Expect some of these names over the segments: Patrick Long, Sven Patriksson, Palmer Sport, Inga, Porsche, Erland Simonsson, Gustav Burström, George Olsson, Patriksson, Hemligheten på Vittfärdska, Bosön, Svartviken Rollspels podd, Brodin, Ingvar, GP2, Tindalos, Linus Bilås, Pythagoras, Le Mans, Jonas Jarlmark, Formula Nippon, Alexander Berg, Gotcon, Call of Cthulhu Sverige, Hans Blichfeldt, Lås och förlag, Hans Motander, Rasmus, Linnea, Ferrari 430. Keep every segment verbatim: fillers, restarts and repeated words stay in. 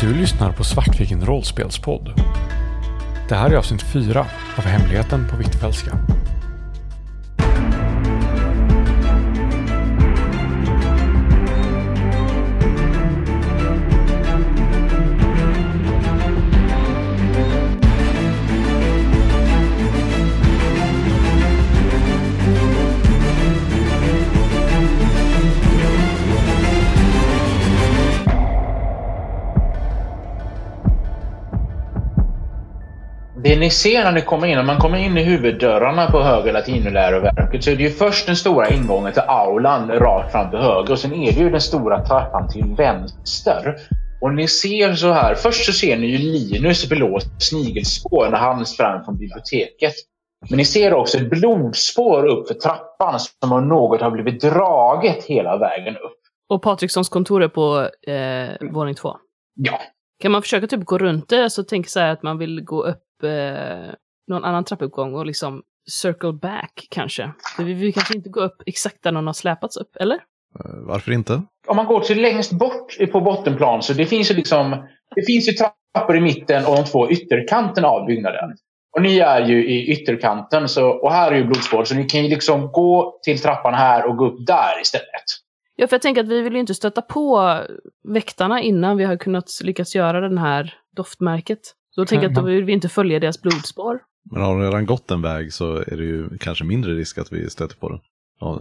Du lyssnar på Svartviken Rollspels podd. Det här är avsnitt fyra av Hemligheten på Vittfärdska. Det ni ser när ni kommer in, när man kommer in i huvuddörrarna på höger latinuläroverket, så är det ju först den stora ingången till aulan rakt fram till höger, och sen är det ju den stora trappan till vänster. Och ni ser så här, först så ser ni ju Linus Bilås snigelspår när han sprang från biblioteket. Men ni ser också ett blodspår upp för trappan som har något har blivit draget hela vägen upp. Och Patrikssons kontor är på eh, våning två? Ja. Kan man försöka typ gå runt det, så tänker så här att man vill gå upp Eh, någon annan trappuppgång och liksom circle back kanske. För vi vill kanske inte gå upp exakt där någon har släpats upp, eller? Varför inte? Om man går till längst bort på bottenplan, så det finns ju liksom det finns ju trappor i mitten och de två ytterkanterna av byggnaden. Och ni är ju i ytterkanten, så, och här är ju blodspår, så ni kan ju liksom gå till trappan här och gå upp där istället. Ja, för jag tänker att vi vill ju inte stöta på väktarna innan vi har kunnat lyckas göra den här doftmärket. Då tänker jag att då vill vi inte följa deras blodspår. Men har de redan gått en väg, så är det ju kanske mindre risk att vi stöter på dem.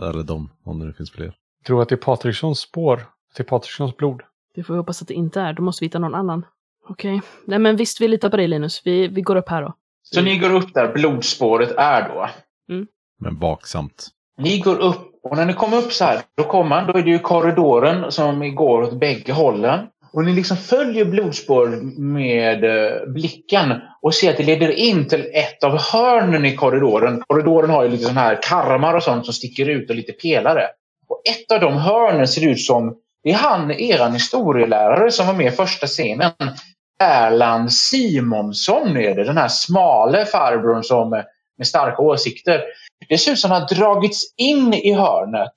Eller dem, om det finns fler. Jag tror att det är Patrikssons spår, till Patrikssons blod. Det får vi hoppas att det inte är. Då måste vi hitta någon annan. Okej. Okay. Nej, men visst, vi litar på dig, Linus. Vi, vi går upp här då. Så mm. Ni går upp där blodspåret är då? Mm. Men vaksamt. Ni går upp, och när ni kommer upp så här, då kommer, då är det ju korridoren som går åt bägge hållen. Och ni liksom följer blodspåret med blicken och ser att det leder in till ett av hörnen i korridoren. Korridoren har ju lite sån här karmar och sånt som sticker ut och lite pelare. Och ett av de hörnen ser ut som, det är han, eran historielärare som var med i första scenen. Erland Simonsson är det, den här smale farbrorn som med starka åsikter. Det ser ut som han har dragits in i hörnet.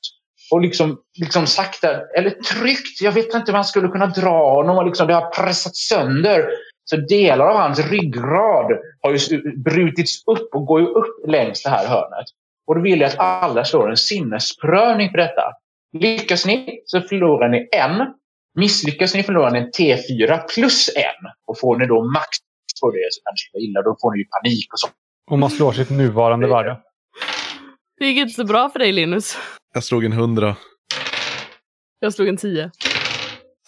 Och liksom, liksom sakta, eller tryckt, jag vet inte hur han skulle kunna dra honom. Och liksom, det har pressat sönder. Så delar av hans ryggrad har ju brutits upp och går ju upp längs det här hörnet. Och då vill jag att alla slår en sinnesprövning för detta. Lyckas ni så förlorar ni en. Misslyckas ni förlorar ni en T fyra plus en. Och får ni då max på det så kanske det är illa, då får ni ju panik och så. Om man slår sitt nuvarande värde. Det gick inte så bra för dig, Linus. Jag slog en hundra. Jag slog en tio.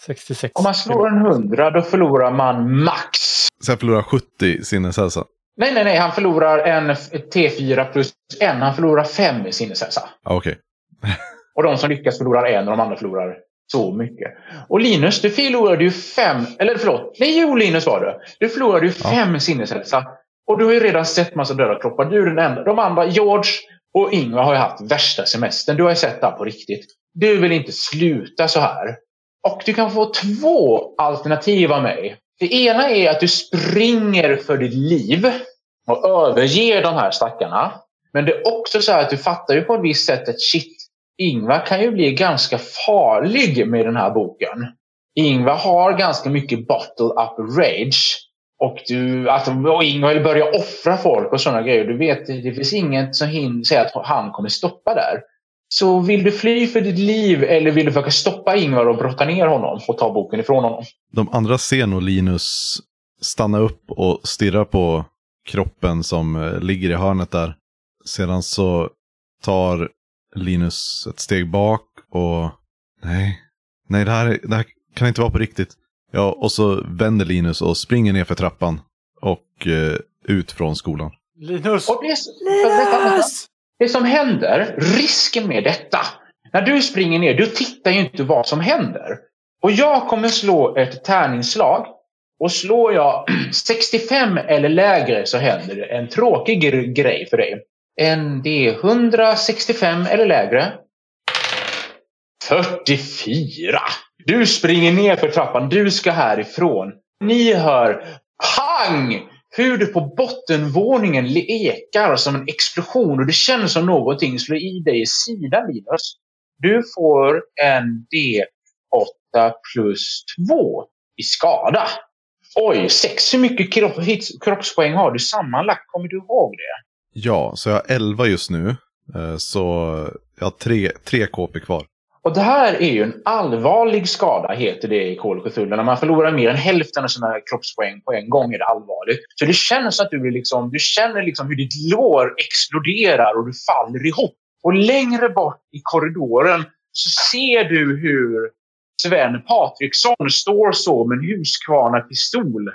sextiosex. Om man slår en hundra, då förlorar man max. Så jag förlorar sjuttio sinneshälsa. Nej, nej, nej. Han förlorar en T fyra plus en. Han förlorar fem i sinneshälsa. Ah, okej. Okay. Och de som lyckas förlorar en och de andra förlorar så mycket. Och Linus, du förlorade ju fem. Eller förlåt. Nej, jo, Linus var det. Du förlorade ju ja. fem sinneshälsa. Och du har ju redan sett massa döda kroppar. Du är den enda. De andra, George och Ingvar, har ju haft värsta semestern. Du har ju sett det här på riktigt. Du vill inte sluta så här. Och du kan få två alternativ av mig. Det ena är att du springer för ditt liv och överger de här stackarna. Men det är också så här att du fattar ju på ett visst sätt att shit, Ingvar kan ju bli ganska farlig med den här boken. Ingvar har ganska mycket bottle up rage. Och, du, att, och Inga vill börja offra folk och sådana grejer. Du vet, det finns inget som hinner säga att han kommer stoppa där. Så vill du fly för ditt liv, eller vill du försöka stoppa Ingvar och brotta ner honom och ta boken ifrån honom? De andra ser nog Linus stanna upp och stirra på kroppen som ligger i hörnet där. Sedan så tar Linus ett steg bak och... Nej, nej det, här, det här kan inte vara på riktigt. Ja, och så vänder Linus och springer ner för trappan och eh, ut från skolan. Linus! Och det, Linus! Det som händer, risken med detta, när du springer ner, du tittar ju inte vad som händer. Och jag kommer slå ett tärningsslag, och slår jag sextiofem eller lägre så händer det en tråkig grej för dig. En D hundrasextiofem eller lägre. fyrtiofyra! Du springer ner för trappan. Du ska härifrån. Ni hör pang! Hur du på bottenvåningen lekar som en explosion. Och det känns som någonting slår i dig i sidan, Linus. Du får en D åtta plus två i skada. Oj, sex. Hur mycket kroppspoäng har du sammanlagt? Kommer du ihåg det? Ja, så jag har elva just nu. Så jag har tre, tre K P kvar. Och det här är ju en allvarlig skada, heter det i Call of Cthulhu. När man förlorar mer än hälften av sina kroppspoäng på en gång är det allvarligt. Så det känns att du, liksom, du känner liksom hur ditt lår exploderar och du faller ihop. Och längre bort i korridoren så ser du hur Sven Patriksson står så med en huskvarnapistol.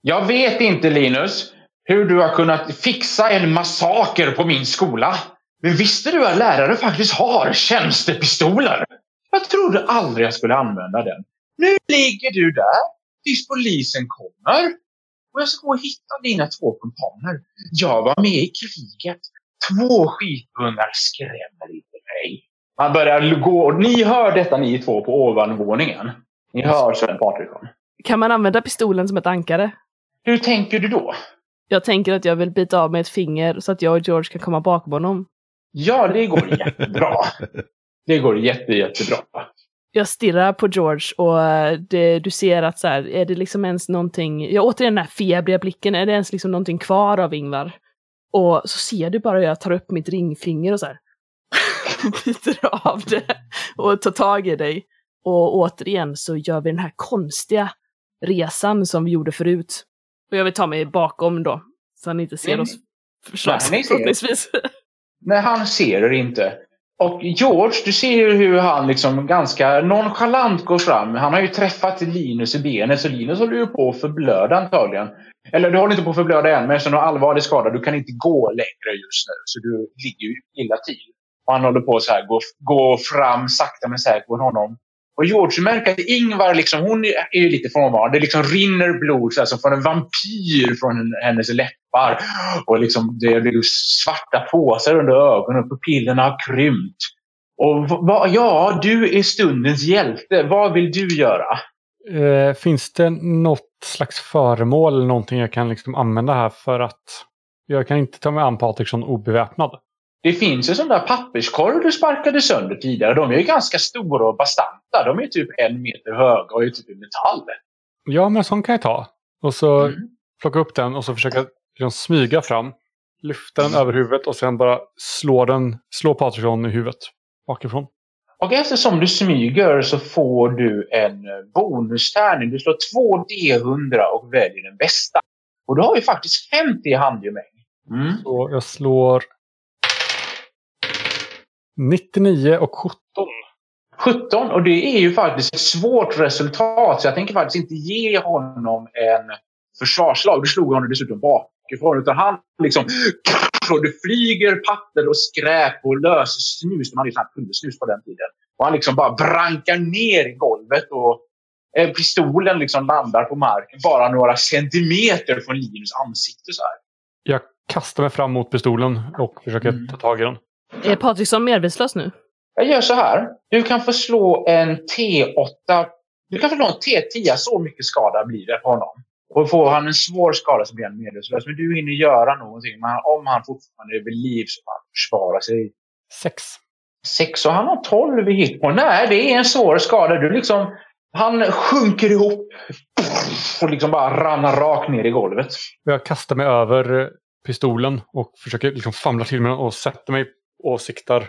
Jag vet inte, Linus, hur du har kunnat fixa en massaker på min skola. Men visste du att lärare faktiskt har tjänstepistoler? Jag trodde aldrig jag skulle använda den. Nu ligger du där tills polisen kommer. Och jag ska gå och hitta dina två kompaner. Jag var med i kriget. Två skitbundar skrämmer inte mig. Man börjar gå. Ni hör detta, ni två på ovanvåningen. Ni hör Sven Patriksson. Kan man använda pistolen som ett ankare? Hur tänker du då? Jag tänker att jag vill bita av mig ett finger så att jag och George kan komma bakom honom. Ja, det går jättebra. Det går jätte, jättebra. Jag stirrar på George och det, du ser att så här, är det liksom ens någonting... Jag återigen den här febriga blicken. Är det ens liksom någonting kvar av Ingvar? Och så ser du bara att jag tar upp mitt ringfinger och så här... biter av det och tar tag i dig. Och återigen så gör vi den här konstiga resan som vi gjorde förut. Och jag vill ta mig bakom då. Så han inte ser oss förslagsvis. Nej, han ser det inte. Och George, du ser ju hur han liksom ganska nonchalant går fram. Han har ju träffat Linus i benet, så Linus håller ju på att förblöda antagligen. Eller du håller inte på att förblöda än, men eftersom du har allvarlig skada, du kan inte gå längre just nu. Så du ligger ju illa till. Och han håller på så här, gå, gå fram sakta men säkert på honom. Och George märker att Ingvar, liksom, hon är ju lite frånvarande. Det liksom rinner blod så här, som från en vampyr från hennes läppar. Och liksom, det blir svarta påsar under ögonen och pupillerna har krympt. Och va, ja, du är stundens hjälte. Vad vill du göra? Eh, finns det något slags föremål eller någonting jag kan liksom använda här för att... Jag kan inte ta mig an Patriksson obeväpnad. Det finns en sån där papperskorv du sparkade sönder tidigare. De är ju ganska stora och bastanta. De är typ en meter höga och är typ i metall. Ja, men sån kan jag ta. Och så mm. plocka upp den och så försöka liksom smyga fram. Lyfta den mm. över huvudet och sen bara slå den, slå Patriksson i huvudet bakifrån. Och eftersom du smyger så får du en bonustärning. Du slår två D hundra och väljer den bästa. Och du har ju faktiskt femtio i handgemäng. Mm. Så jag slår... nittionio och sjutton. sjutton, och det är ju faktiskt ett svårt resultat. Så jag tänker faktiskt inte ge honom en försvarslag. Du slog honom dessutom bakifrån. Utan han liksom... Och det flyger papper och skräp och löser snus. De hade ju snabbt undersnus på den tiden. Och han liksom bara brankar ner i golvet. Och eh, pistolen liksom landar på marken. Bara några centimeter från Linus ansikte så här. Jag kastar mig fram mot pistolen och försöker mm. ta tag i den. Är Patriksson medvetslös nu? Jag gör så här. Du kan få slå en T åtta. Du kan få slå en T tio. Så mycket skada blir det på honom. Och får han en svår skada så blir han medvetslös. Men du hinner göra någonting. Men om han fortfarande är vid liv så kan han försvara sig. Sex. Sex och han har tolv i hit på. Nej, det är en svår skada. Du liksom, han sjunker ihop. Och liksom bara ramlar rakt ner i golvet. Jag kastar mig över pistolen. Och försöker liksom famla till mig och sätta mig. Och siktar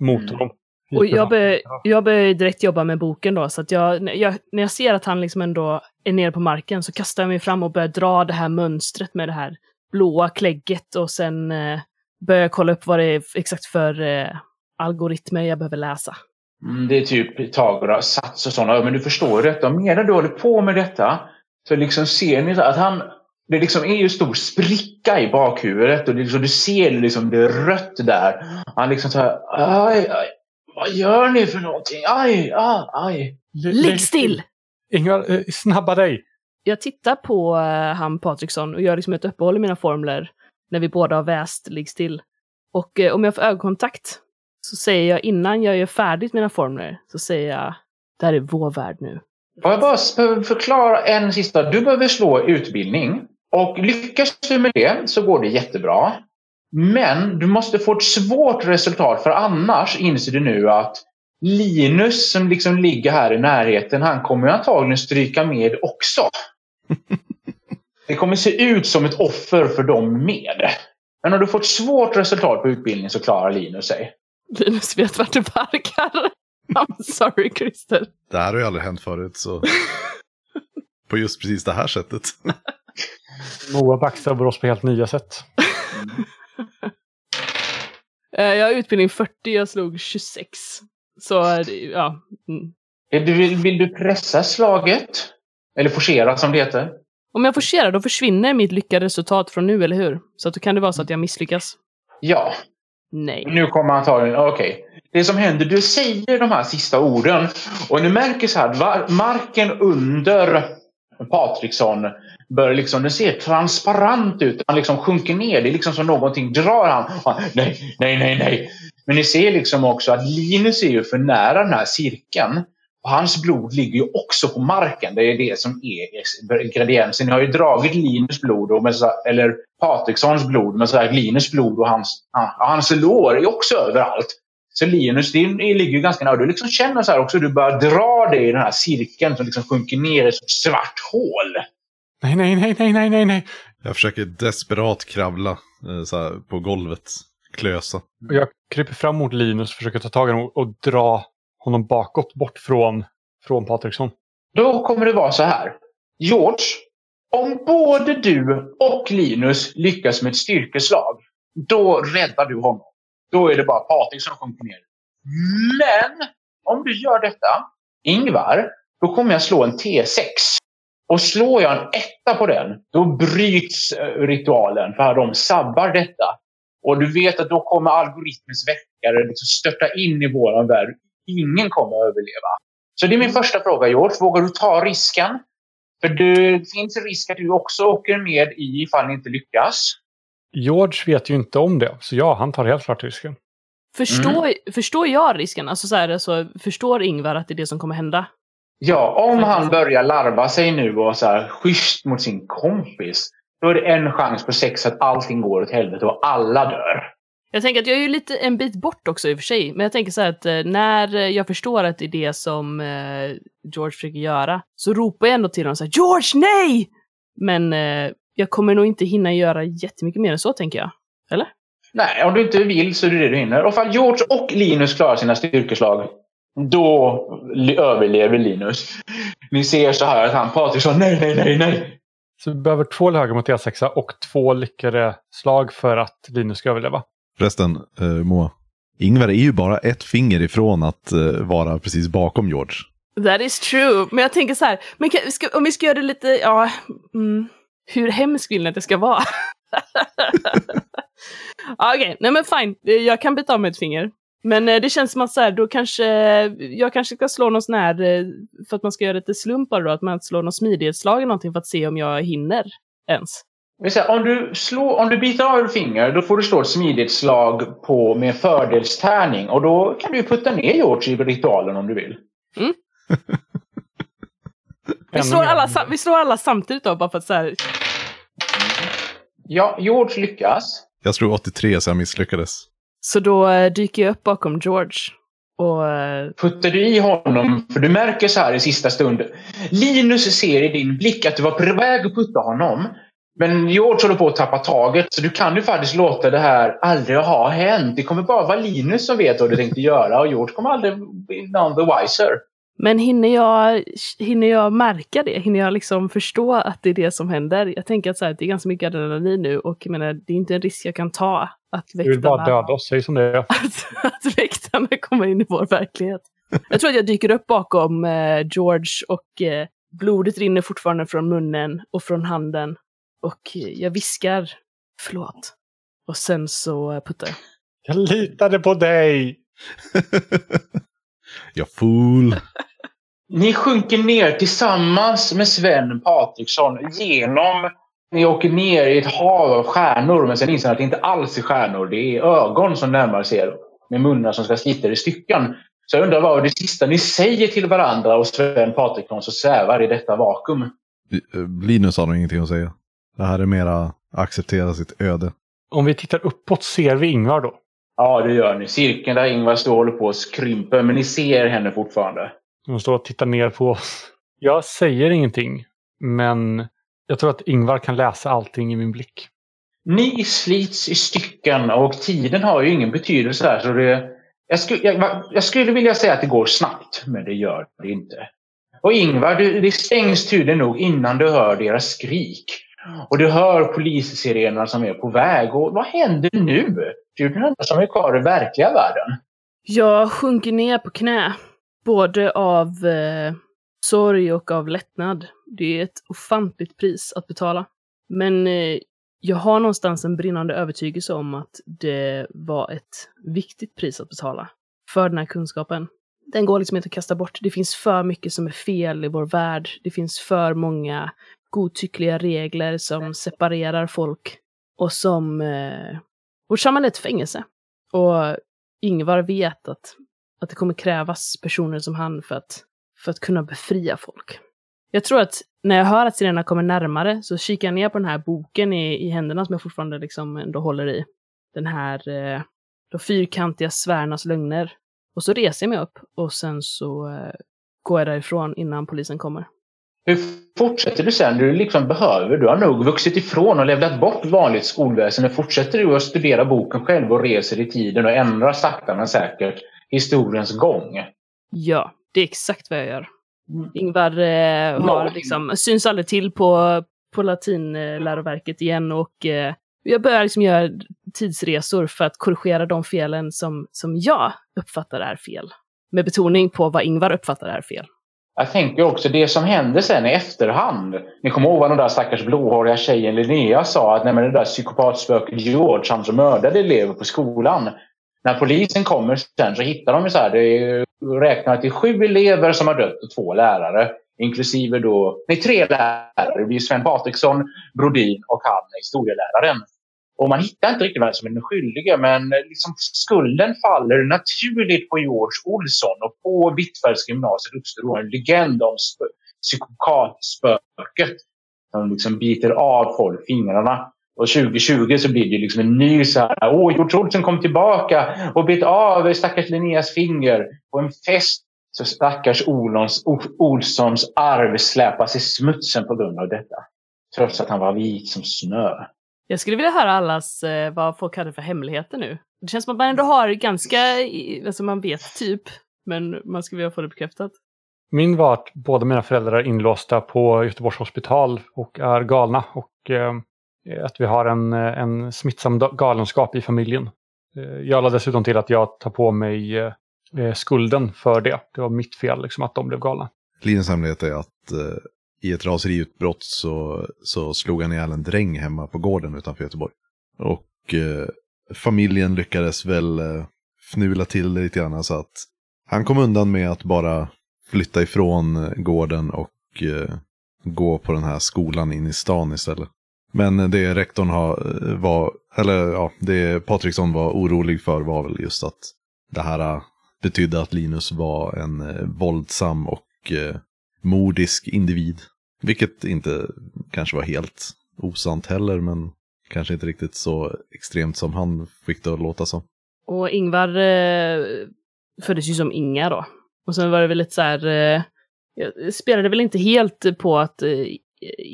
mot mm. dem. Och jag börjar jag bör direkt jobba med boken då. Så att jag, jag, när jag ser att han liksom ändå är nere på marken så kastar jag mig fram och börjar dra det här mönstret med det här blåa klägget. Och sen eh, börjar jag kolla upp vad det är exakt för eh, algoritmer jag behöver läsa. Mm, det är typ Pythagoras sats och sådana. Men du förstår detta. Medan du håller på med detta så liksom ser ni att han... Det liksom är ju stor spricka i bakhuvudet. Och det liksom, du ser liksom det rött där. Han liksom så här... Aj, aj, vad gör ni för någonting? Aj, aj, aj. Ligg still! Ingvar, snabba dig! Jag tittar på uh, han Patriksson och gör liksom ett uppehåll i mina formler. När vi båda har väst, ligg still. Och uh, om jag får ögonkontakt så säger jag innan jag gör färdigt mina formler. Så säger jag, där är vår värld nu. Jag bara förklara en sista. Du behöver slå utbildning. Och lyckas du med det så går det jättebra. Men du måste få ett svårt resultat för annars inser du nu att Linus som liksom ligger här i närheten, han kommer antagligen stryka med också. Det kommer se ut som ett offer för dem med. Men har du fått svårt resultat på utbildningen så klarar Linus sig. Linus vet vart du parkar. I'm sorry, Christer. Det här har ju aldrig hänt förut, så... på just precis det här sättet. Moa baxar över oss på helt nya sätt. Jag har utbildning fyrtio, jag slog tjugosex. Så, ja. Mm. Vill, vill du pressa slaget? Eller forcera, som det heter? Om jag forcerar, då försvinner mitt lyckade resultat från nu, eller hur? Så att då kan det vara så att jag misslyckas. Ja. Nej. Nu kommer han ta den. Okej. Okay. Det som händer, du säger de här sista orden. Och nu märker så här att marken under Patriksson börjar liksom, den ser transparent ut. Han liksom sjunker ner. Det är liksom som någonting drar han. han nej, nej, nej, nej. Men ni ser liksom också att Linus är ju för nära den här cirkeln. Och hans blod ligger ju också på marken. Det är det som är gradiensen. Ni har ju dragit Linus blod och med så, eller Patrikssons blod, men så här Linus blod och hans, ja, hans lår är också överallt. Så Linus, det ligger ju ganska nära. Du liksom känner så här också, du börjar dra dig i den här cirkeln som liksom sjunker ner i ett svart hål. Nej, nej, nej, nej, nej, nej, nej. Jag försöker desperat kravla så här, på golvet. Klösa. Jag kryper fram mot Linus, försöker ta tag i honom och dra honom bakåt, bort från, från Patriksson. Då kommer det vara så här. George, om både du och Linus lyckas med ett styrkeslag, då räddar du honom. Då är det bara Patriksson som kommer ner. Men om du gör detta, Ingvar, då kommer jag slå en T sex. Och slår jag en etta på den, då bryts ritualen för de sabbar detta. Och du vet att då kommer algoritmens väckare liksom störta in i våran värld. Ingen kommer att överleva. Så det är min första fråga, George. Vågar du ta risken? För det finns risk att du också åker med i ifall ni inte lyckas. George vet ju inte om det. Så ja, han tar helt klart risken. Förstår, mm. förstår jag risken? Alltså så här, så förstår Ingvar att det är det som kommer hända? Ja, om han börjar larva sig nu och så här schysst mot sin kompis, då är det en chans på sex att allting går åt helvete och alla dör. Jag tänker att jag är ju lite en bit bort också i och för sig. Men jag tänker så här att när jag förstår att det är det som George försöker göra, så ropar jag ändå till honom så här, George, nej! Men jag kommer nog inte hinna göra jättemycket mer än så, tänker jag. Eller? Nej, om du inte vill så är det det du hinner. Och fall George och Linus klarar sina styrkeslag, då överlever Linus. Ni ser så här att han pratar så, nej, nej, nej, nej. Så vi behöver två höga mot T sex och två lyckade slag för att Linus ska överleva. Förresten, eh, Moa. Ingvar är ju bara ett finger ifrån att eh, vara precis bakom George. That is true. Men jag tänker så här. Men kan, ska, om vi ska göra det lite... Ja, mm, hur hemskt vill ni att det ska vara? Okej, okay, nej men fine. Jag kan byta av med ett finger. Men eh, det känns som att så här, då kanske... Jag kanske ska slå någon sån här... Eh, för att man ska göra lite slumpar då. Att man slår någon smidighetsslag eller någonting för att se om jag hinner ens. Säga, om, du slår, om du biter av en finger, då får du slå ett smidigt slag på, med fördelstärning. Och då kan du putta ner George i ritualen om du vill. Mm. vi, slår alla, vi slår alla samtidigt då, bara för att så här... Ja, George lyckas. Jag slog åttiotre så jag misslyckades. Så då dyker jag upp bakom George. Och... puttar du i honom, för du märker så här i sista stunden. Linus ser i din blick att du var på väg att putta honom. Men George håller på att tappa taget, så du kan ju faktiskt låta det här aldrig ha hänt. Det kommer bara vara Linus som vet vad du tänkte göra och George kommer aldrig bli none the wiser. Men hinner jag, hinner jag märka det? Hinner jag liksom förstå att det är det som händer? Jag tänker att så här, det är ganska mycket adrenalin nu och jag menar, det är inte en risk jag kan ta att väktarna... Du vill bara döda oss, säg som det är. Att, att väktarna kommer in i vår verklighet. Jag tror att jag dyker upp bakom eh, George och eh, blodet rinner fortfarande från munnen och från handen. Och jag viskar, förlåt. Och sen så puttar jag. Jag litade på dig! Jag fool. Ni sjunker ner tillsammans med Sven Patriksson genom... Ni åker ner i ett hav av stjärnor, men sen inser att det inte alls är stjärnor. Det är ögon som närmar sig er med munnar som ska slita i stycken. Så jag undrar vad det sista ni säger till varandra och Sven Patriksson så svävar i detta vakuum. Linus har nog ingenting att säga. Det här är mera acceptera sitt öde. Om vi tittar uppåt ser vi Ingvar då. Ja, det gör ni. Cirkeln där Ingvar står håller på att skrympa, men ni ser henne fortfarande. Hon står och tittar ner på oss. Jag säger ingenting, men jag tror att Ingvar kan läsa allting i min blick. Ni slits i stycken och tiden har ju ingen betydelse där. Så det, jag, sku, jag, jag skulle vilja säga att det går snabbt, men det gör det inte. Och Ingvar, du, det stängs tydligen nog innan du hör deras skrik. Och du hör polissirenerna som är på väg. Och vad händer nu? Det är den som är kvar i verkliga världen. Jag sjunker ner på knä. Både av eh, sorg och av lättnad. Det är ett ofantligt pris att betala. Men eh, jag har någonstans en brinnande övertygelse om att det var ett viktigt pris att betala. För den här kunskapen. Den går liksom inte att kasta bort. Det finns för mycket som är fel i vår värld. Det finns för många godtyckliga regler som separerar folk. Och som... Eh, vårt samhälle är ett fängelse. Och Ingvar vet att, att det kommer krävas personer som han för att, för att kunna befria folk. Jag tror att när jag hör att sirenerna kommer närmare så kikar jag ner på den här boken i, i händerna som jag fortfarande liksom ändå håller i. Den här eh, de fyrkantiga svärnas lögner. Och så reser jag mig upp och sen så eh, går jag därifrån innan polisen kommer. Hur fortsätter du sen? Du liksom behöver, du har nog vuxit ifrån och levlat bort vanligt skolväsende. Fortsätter du att studera boken själv och reser i tiden och ändrar sakta men säkert historiens gång? Ja, det är exakt vad jag gör. Ingvar eh, har liksom, syns aldrig till på, på latinläroverket igen och eh, jag börjar liksom göra tidsresor för att korrigera de felen som, som jag uppfattar är fel. Med betoning på vad Ingvar uppfattar är fel. Jag tänker också det som hände sen i efterhand. Ni kommer ihåg vad den där stackars blåhåriga tjejen Linnea sa att nej, men det där psykopatspöket George, han som mördade elever på skolan. När polisen kommer sen så hittar de så här, det är räknat till sju elever som har dött och två lärare. Inklusive då, nej tre lärare, det blir Sven Patriksson, Brodin och han, historieläraren. Och man hittar inte riktigt vem som är den skyldiga, men liksom skulden faller naturligt på George Olsson. Och på Vittfärdska gymnasiet uppstår en legend om sp- psykopatspöket som liksom biter av folk fingrarna. Och tjugo tjugo så blir det liksom en ny så här, åh, George Olsson kom tillbaka och bit av stackars Linneas finger på en fest. Så stackars Olons, Olssons arv släpas i smutsen på grund av detta. Trots att han var vit som snö. Jag skulle vilja höra allas eh, vad folk hade för hemligheter nu. Det känns som att man ändå har ganska, alltså man vet typ, men man skulle vilja få det bekräftat. Min var att båda mina föräldrar är inlåsta på Göteborgs hospital och är galna. Och eh, att vi har en, en smittsam galenskap i familjen. Jag lade dessutom till att jag tar på mig eh, skulden för det. Det var mitt fel liksom, att de blev galna. Linus hemlighet är att... Eh... I ett raseriutbrott så, så slog han ihjäl en dräng hemma på gården utanför Göteborg. Och eh, familjen lyckades väl eh, fnula till det lite grann så att han kom undan med att bara flytta ifrån gården och eh, gå på den här skolan in i stan istället. Men det rektorn har, var, eller ja, det Patriksson var orolig för var väl just att det här betydde att Linus var en eh, våldsam och eh, mordisk individ. Vilket inte kanske var helt osant heller, men kanske inte riktigt så extremt som han fick det att låta som. Och Ingvar eh, föddes ju som Inga då. Och sen var det väl lite så här, eh, jag spelade väl inte helt på att eh,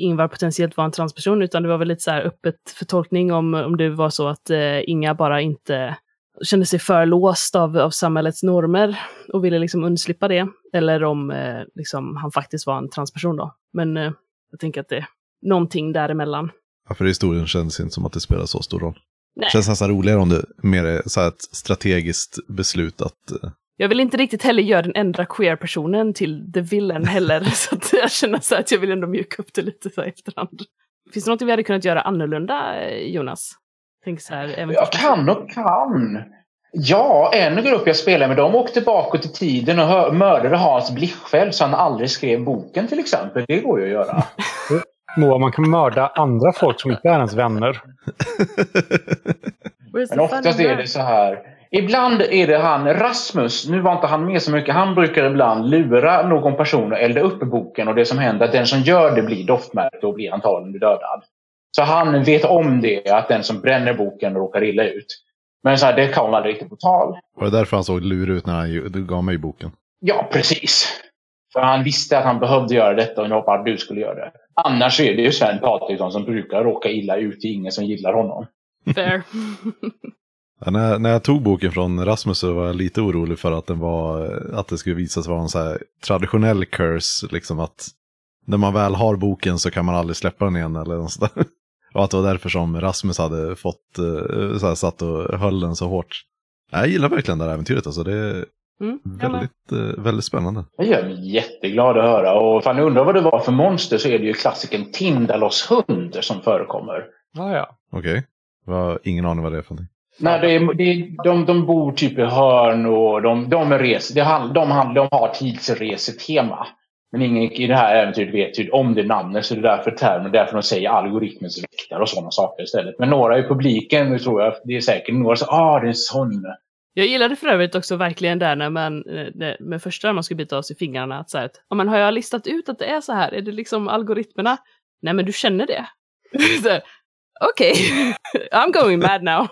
Ingvar potentiellt var en transperson, utan det var väl lite så här öppet för tolkning om, om det var så att eh, Inga bara inte kände sig förlåst av, av samhällets normer och ville liksom undslippa det. Eller om eh, liksom, han faktiskt var en transperson då. Men eh, jag tänker att det är någonting däremellan. Ja, för historien känns inte som att det spelar så stor roll. Nej. Det känns nästan roligare om det mer är så här ett strategiskt beslut att... Eh... Jag vill inte riktigt heller göra den ändra queer-personen till the villain heller. Så att jag känner så att jag vill ändå mjuka upp det lite så här efterhand. Finns det något vi hade kunnat göra annorlunda, Jonas? Tänk så här, även jag kan och kan. Ja, en grupp jag spelade med, de åkte bakåt i tiden och hör, mördade Hans Blichfeldt så han aldrig skrev boken till exempel. Det går ju att göra. Nå, man kan mörda andra folk som inte är ens vänner. Men oftast är det så här. Ibland är det han, Rasmus, nu var inte han med så mycket. Han brukar ibland lura någon person och elda upp boken. Och det som händer är att den som gör det blir doftmärkt och blir antagligen dödad. Så han vet om det, att den som bränner boken råkar illa ut. Men så här, det kom aldrig riktigt på tal. Var det därför han såg lur ut när han gav mig boken? Ja, precis. För han visste att han behövde göra detta och jag hoppade att du skulle göra det. Annars är det ju Sven Patriksson som brukar råka illa ut, i ingen som gillar honom. Fair. Ja, när, när jag tog boken från Rasmus så var jag lite orolig för att den var, att det skulle visas vara en så här traditionell curse. Liksom att när man väl har boken så kan man aldrig släppa den igen eller något sådär. Och att det var därför som Rasmus hade fått så här, satt och höll den så hårt. Jag gillar verkligen det här äventyret. Alltså det är mm, väldigt, väldigt spännande. Jag gör mig jätteglad att höra. Och fan, jag undrar vad det var för monster, så är det ju klassiken Tindalos hund som förekommer. Ah, ja. Okej, okay. Ingen aning vad det är för någonting. Nej, det är, det är, de, de bor typ i hörn och de, de, reser, de, de, de har tidsresetema. Men ingen i det här äventyret vet ju om det namnet, så det är därför termen, därför de säger algoritmens väktare och sådana saker istället. Men några i publiken, tror jag, det är säkert några som, ah, det är en sån. Jag gillade för övrigt också verkligen där när man, men först när man ska byta av sig fingrarna, att så här, ja, men har jag listat ut att det är så här? Är det liksom algoritmerna? Nej, men du känner det. Okej, okay. I'm going mad now.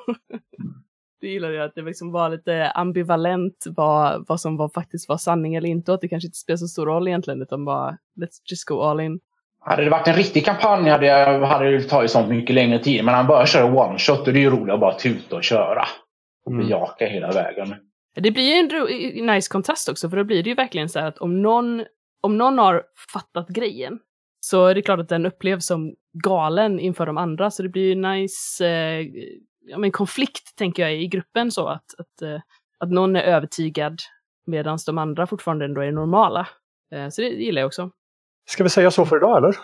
Det gillade jag, att det liksom var lite ambivalent vad, vad som var, faktiskt var sanning eller inte. Och att det kanske inte spelar så stor roll egentligen, utan bara, let's just go all in. Hade det varit en riktig kampanj hade, jag, hade det tagit sånt mycket längre tid. Men han bara kör one shot och det är ju roligt att bara tuta och köra. Och bejaka mm. hela vägen. Det blir ju en nice kontrast också. För då blir det ju verkligen så här att om någon, om någon har fattat grejen, så är det klart att den upplevs som galen inför de andra. Så det blir ju nice eh, ja, men konflikt, tänker jag, i gruppen. Så att, att, eh, att någon är övertygad medan de andra fortfarande ändå är normala. Eh, så det gillar jag också. Ska vi säga så för idag, eller?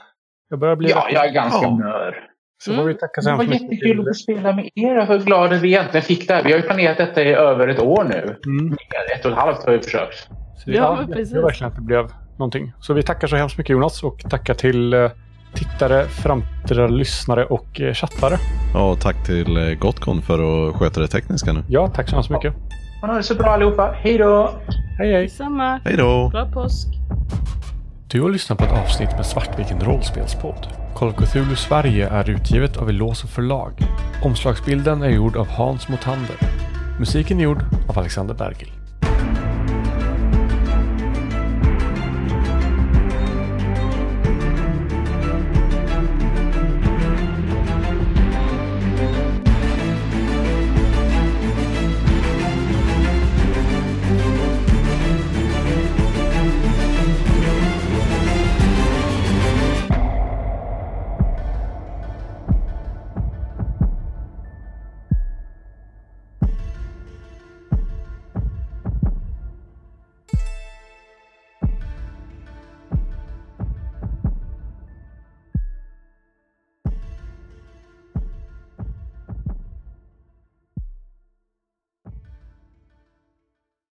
Jag börjar bli ja, rätt. Jag är ganska oh. nör. Så mm. får vi tacka så hemskt mycket. Det var jättekul att spela med er. Jag är glad att vi egentligen fick det här. Vi har ju planerat detta i över ett år nu. Mm. Ett och ett halvt har vi försökt. Så vi ja, har, precis. Det var verkligen att det blev någonting. Så vi tackar så hemskt mycket, Jonas, och tackar till eh, tittare, framtida lyssnare och eh, chattare. Ja, och tack till eh, Gotcon för att sköta det tekniska nu. Ja, tack så hemskt mycket. Ja, det är så bra allihopa. Hej då! Hej, hej! Detsamma. Hej då! Bra påsk! Du har lyssnat på ett avsnitt med Svartviken Rollspels podd. Call of Cthulhu Sverige är utgivet av Lås och förlag. Omslagsbilden är gjord av Hans Motander. Musiken är gjord av Alexander Berg.